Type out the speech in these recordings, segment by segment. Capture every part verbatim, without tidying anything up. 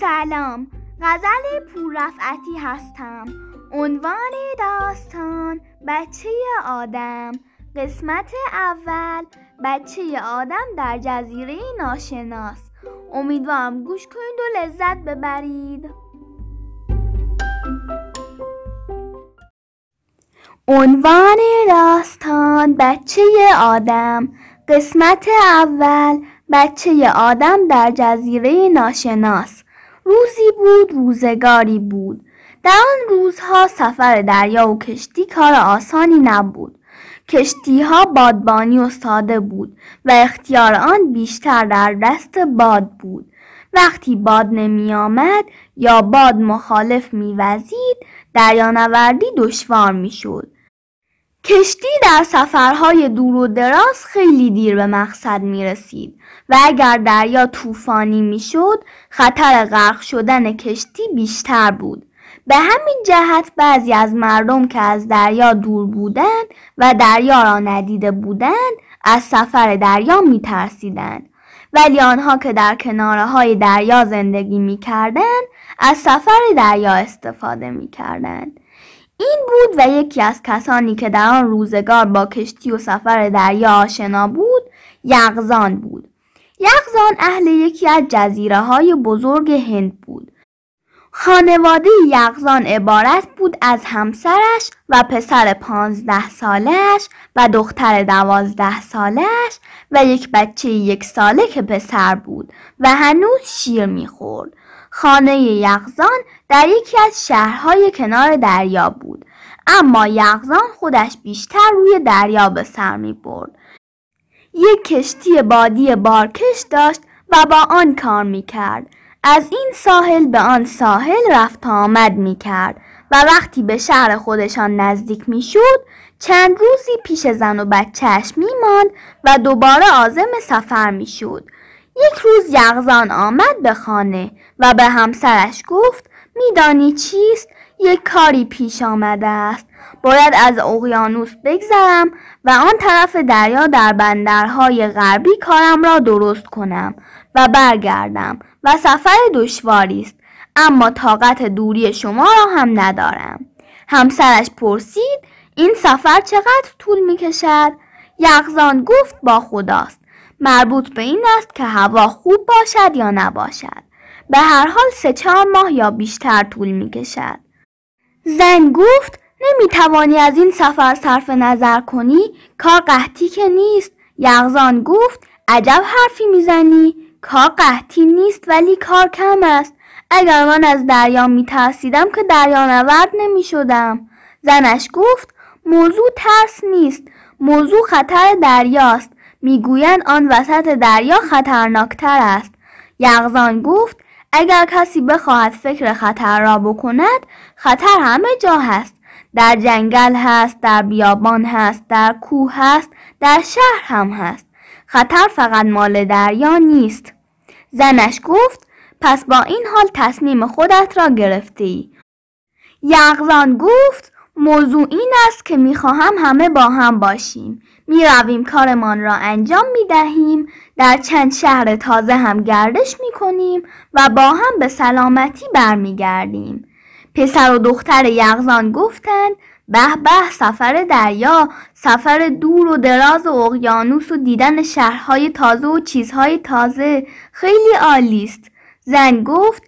سلام، غزل پوررفعتی هستم. عنوان داستان: بچه آدم. قسمت اول: بچه آدم در جزیره ناشناس. امیدوارم گوش کنید و لذت ببرید. عنوان داستان: بچه آدم. قسمت اول: بچه آدم در جزیره ناشناس. روزی بود، روزگاری بود. در آن روزها سفر دریا و کشتی کار آسانی نبود. کشتیها بادبانی و ساده بود و اختیار آن بیشتر در دست باد بود. وقتی باد نمی آمد یا باد مخالف می وزید، دریانوردی دشوار می شد. کشتی در سفرهای دور و دراز خیلی دیر به مقصد می رسید و اگر دریا طوفانی می شد، خطر غرق شدن کشتی بیشتر بود. به همین جهت بعضی از مردم که از دریا دور بودند و دریا را ندیده بودند، از سفر دریا می ترسیدند. ولی آنها که در کناره های دریا زندگی می کردند، از سفر دریا استفاده می کردند. این بود و یکی از کسانی که در آن روزگار با کشتی و سفر دریا آشنا بود، یقظان بود. یقظان اهل یکی از جزیره های بزرگ هند بود. خانواده یقظان عبارت بود از همسرش و پسر پانزده سالش و دختر دوازده سالش و یک بچه یک ساله که پسر بود و هنوز شیر میخورد. خانه یقظان در یکی از شهرهای کنار دریا بود، اما یقظان خودش بیشتر روی دریا به سر می برد. یک کشتی بادی بارکش داشت و با آن کار می کرد. از این ساحل به آن ساحل رفت آمد می کرد و وقتی به شهر خودشان نزدیک می شد، چند روزی پیش زن و بچهش می ماند و دوباره عازم سفر می شد. یک روز یقظان آمد به خانه و به همسرش گفت: میدانی چیست؟ یک کاری پیش آمده است. باید از اقیانوس بگذرم و آن طرف دریا در بندرهای غربی کارم را درست کنم و برگردم و سفر دشواری است، اما طاقت دوری شما را هم ندارم. همسرش پرسید: این سفر چقدر طول می کشد؟ یقظان گفت: با خداست، مربوط به این است که هوا خوب باشد یا نباشد. به هر حال سه چهار ماه یا بیشتر طول می کشد. زن گفت: نمی توانی از این سفر صرف نظر کنی؟ کار قحطی که نیست. یقظان گفت: عجب حرفی می زنی، کار قحطی نیست ولی کار کم است. اگر من از دریا می ترسیدم که دریانورد نمی شدم. زنش گفت: موضوع ترس نیست، موضوع خطر دریاست. میگویند آن وسط دریا خطرناکتر است. یقظان گفت: اگر کسی بخواهد فکر خطر را بکند، خطر همه جا هست. در جنگل هست، در بیابان هست، در کوه هست، در شهر هم هست. خطر فقط مال دریا نیست. زنش گفت: پس با این حال تصمیم خودت را گرفتی؟ یقظان گفت: موضوع این است که میخواهم همه با هم باشیم. میرویم کارمان را انجام میدهیم، در چند شهر تازه هم گردش میکنیم و با هم به سلامتی برمیگردیم. پسر و دختر یقظان گفتند: به به، سفر دریا، سفر دور و دراز و اقیانوس و دیدن شهرهای تازه و چیزهای تازه خیلی عالی است. زن گفت: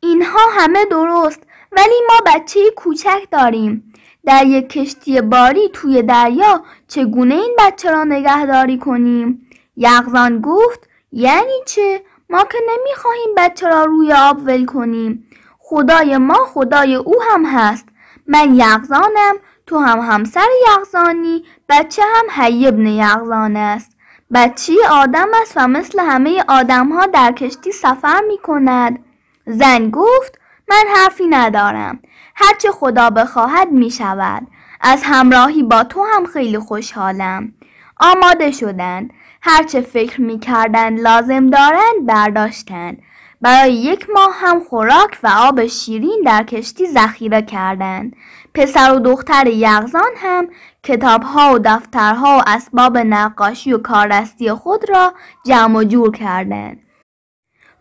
اینها همه درست، ولی ما بچه کوچک داریم. در یک کشتی باری توی دریا چگونه این بچه را نگهداری کنیم؟ یقظان گفت: یعنی چه؟ ما که نمیخواهیم بچه را روی آب ول کنیم. خدای ما خدای او هم هست. من یقظانم، تو هم همسر یقظانی، بچه هم حی بن یقظان است. بچه آدم است و مثل همه آدم ها در کشتی سفر می کند. زن گفت: من حرفی ندارم، هرچه خدا بخواهد می شود. از همراهی با تو هم خیلی خوشحالم. آماده شدند، هرچه فکر می کردند لازم دارند برداشتند. برای یک ماه هم خوراک و آب شیرین در کشتی ذخیره کردند. پسر و دختر یقظان هم کتابها و دفترها و اسباب نقاشی و کاردستی خود را جمع و جور کردند.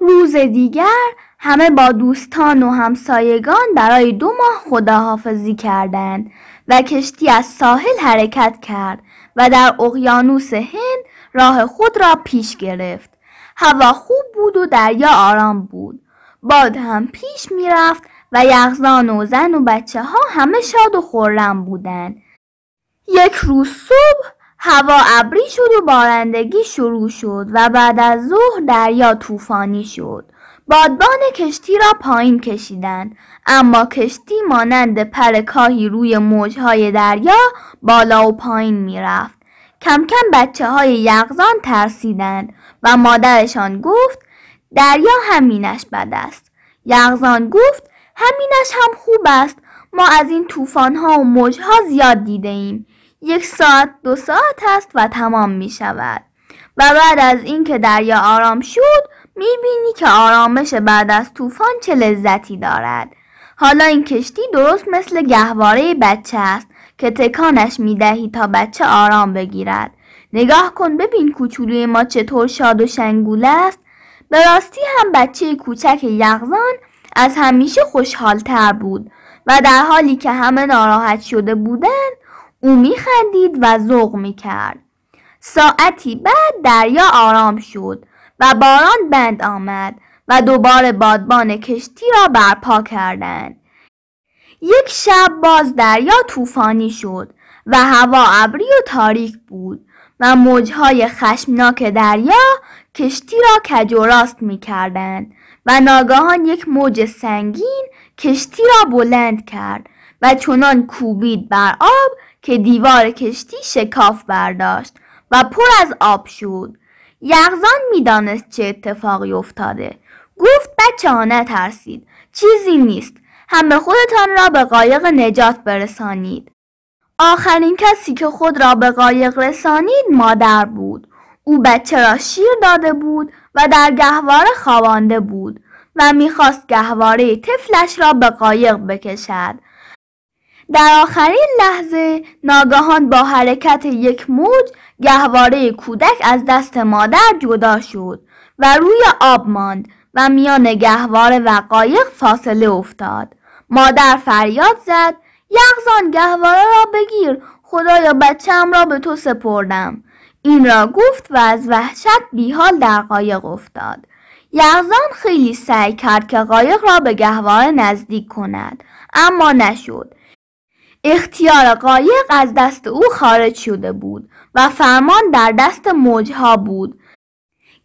روز دیگر همه با دوستان و همسایگان برای دو ماه خداحافظی کردند و کشتی از ساحل حرکت کرد و در اقیانوس هند راه خود را پیش گرفت. هوا خوب بود و دریا آرام بود. باد هم پیش می رفت و یقظان و زن و بچه ها همه شاد و خرم بودند. یک روز صبح هوا ابری شد و بارندگی شروع شد و بعد از ظهر دریا طوفانی شد. بادبان کشتی را پایین کشیدند، اما کشتی مانند پر کاهی روی موجهای دریا بالا و پایین می رفت. کم کم بچه های یقظان ترسیدند و مادرشان گفت دریا همینش بد است. یقظان گفت همینش هم خوب است، ما از این طوفان ها و موج ها زیاد دیده ایم. یک ساعت دو ساعت است و تمام می شود. و بعد از اینکه دریا آرام شد می بینی که آرامش بعد از طوفان چه لذتی دارد. حالا این کشتی درست مثل گهواره بچه است که تکانش می دهی تا بچه آرام بگیرد. نگاه کن ببین کوچولوی ما چطور شاد و شنگوله است. به راستی هم بچه کوچک یقظان از همیشه خوشحال تر بود و در حالی که همه ناراحت شده بودند او می خندید و ذوق می کرد. ساعتی بعد دریا آرام شد و باران بند آمد و دوباره بادبان کشتی را برپا کردند. یک شب باز دریا طوفانی شد و هوا ابری و تاریک بود و موجهای خشمناک دریا کشتی را کج و راست می کردند و ناگهان یک موج سنگین کشتی را بلند کرد و چنان کوبید بر آب که دیوار کشتی شکاف برداشت و پر از آب شد. یقظان میدانست چه اتفاقی افتاده. گفت بچه ها نترسید، چیزی نیست، همه خودتان را به قایق نجات برسانید. آخرین کسی که خود را به قایق رسانید مادر بود. او بچه را شیر داده بود و در گهواره خوابانده بود و میخواست گهواره طفلش را به قایق بکشد. در آخرین لحظه ناگهان با حرکت یک موج گهواره کودک از دست مادر جدا شد و روی آب ماند و میان گهواره و قایق فاصله افتاد. مادر فریاد زد یقظان گهواره را بگیر، خدایا بچه‌ام را به تو سپردم. این را گفت و از وحشت بیحال در قایق افتاد. یقظان خیلی سعی کرد که قایق را به گهواره نزدیک کند اما نشد. اختیار قایق از دست او خارج شده بود و فرمان در دست موجها بود.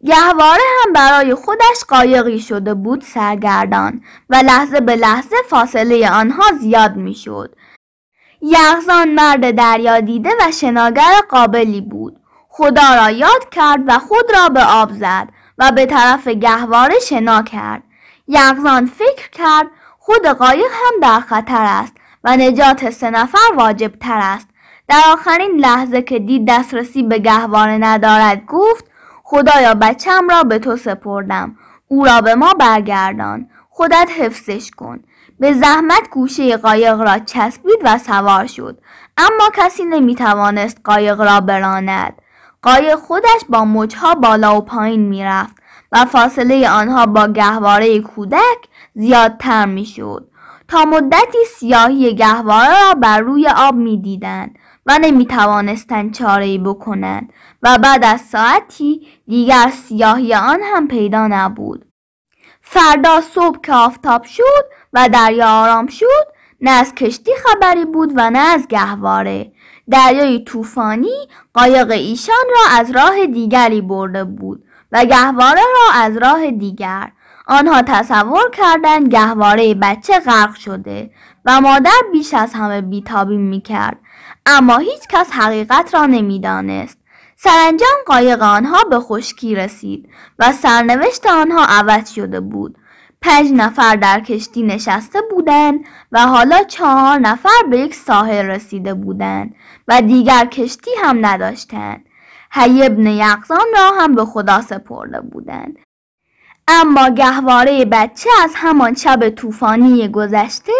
گهواره هم برای خودش قایقی شده بود سرگردان و لحظه به لحظه فاصله آنها زیاد می شد. یقظان مرد دریا دیده و شناگر قابلی بود. خدا را یاد کرد و خود را به آب زد و به طرف گهواره شنا کرد. یقظان فکر کرد خود قایق هم در خطر است و نجات سه نفر واجب تر است. در آخرین لحظه که دید دسترسی به گهواره ندارد گفت خدایا بچه‌ام را به تو سپردم، او را به ما برگردان، خودت حفظش کن. به زحمت گوشه قایق را چسبید و سوار شد، اما کسی نمیتوانست قایق را براند. قایق خودش با موجها بالا و پایین میرفت و فاصله آنها با گهواره کودک زیادتر میشد. تا مدتی سیاهی گهواره را بر روی آب می دیدند و نمی توانستند چاره‌ای بکنند و بعد از ساعتی دیگر سیاهی آن هم پیدا نبود. فردا صبح که آفتاب شد و دریا آرام شد نه از کشتی خبری بود و نه از گهواره. دریای طوفانی قایق ایشان را از راه دیگری برده بود و گهواره را از راه دیگر. آنها تصور کردند گهواره بچه غرق شده و مادر بیش از همه بیتابی میکرد، اما هیچ کس حقیقت را نمیدانست. سرانجام قایق آنها به خشکی رسید و سرنوشت آنها عوض شده بود. پنج نفر در کشتی نشسته بودند و حالا چهار نفر به یک ساحل رسیده بودند و دیگر کشتی هم نداشتند. حی بن یقظان را هم به خدا سپرده بودند. اما گهواره بچه از همان شب طوفانی گذشته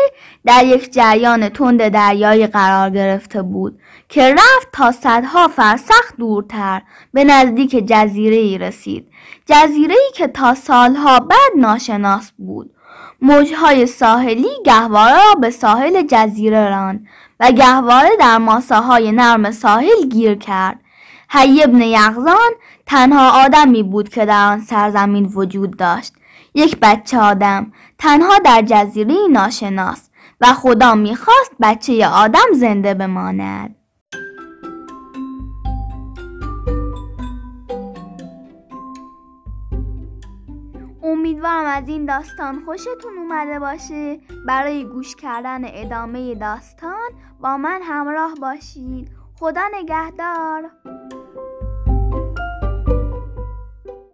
در یک جریان تند دریایی قرار گرفته بود که رفت تا صدها فرسخ دورتر به نزدیک جزیره‌ای رسید، جزیره‌ای که تا سالها بعد ناشناس بود. موجهای ساحلی گهواره را به ساحل جزیره راند و گهواره در ماسه‌های نرم ساحل گیر کرد. حی بن یقظان تنها آدمی بود که در آن سرزمین وجود داشت، یک بچه آدم تنها در جزیره ناشناس، و خدا میخواست بچه آدم زنده بماند. امیدوارم از این داستان خوشتون اومده باشه. برای گوش کردن ادامه داستان با من همراه باشید. خدا نگهدار.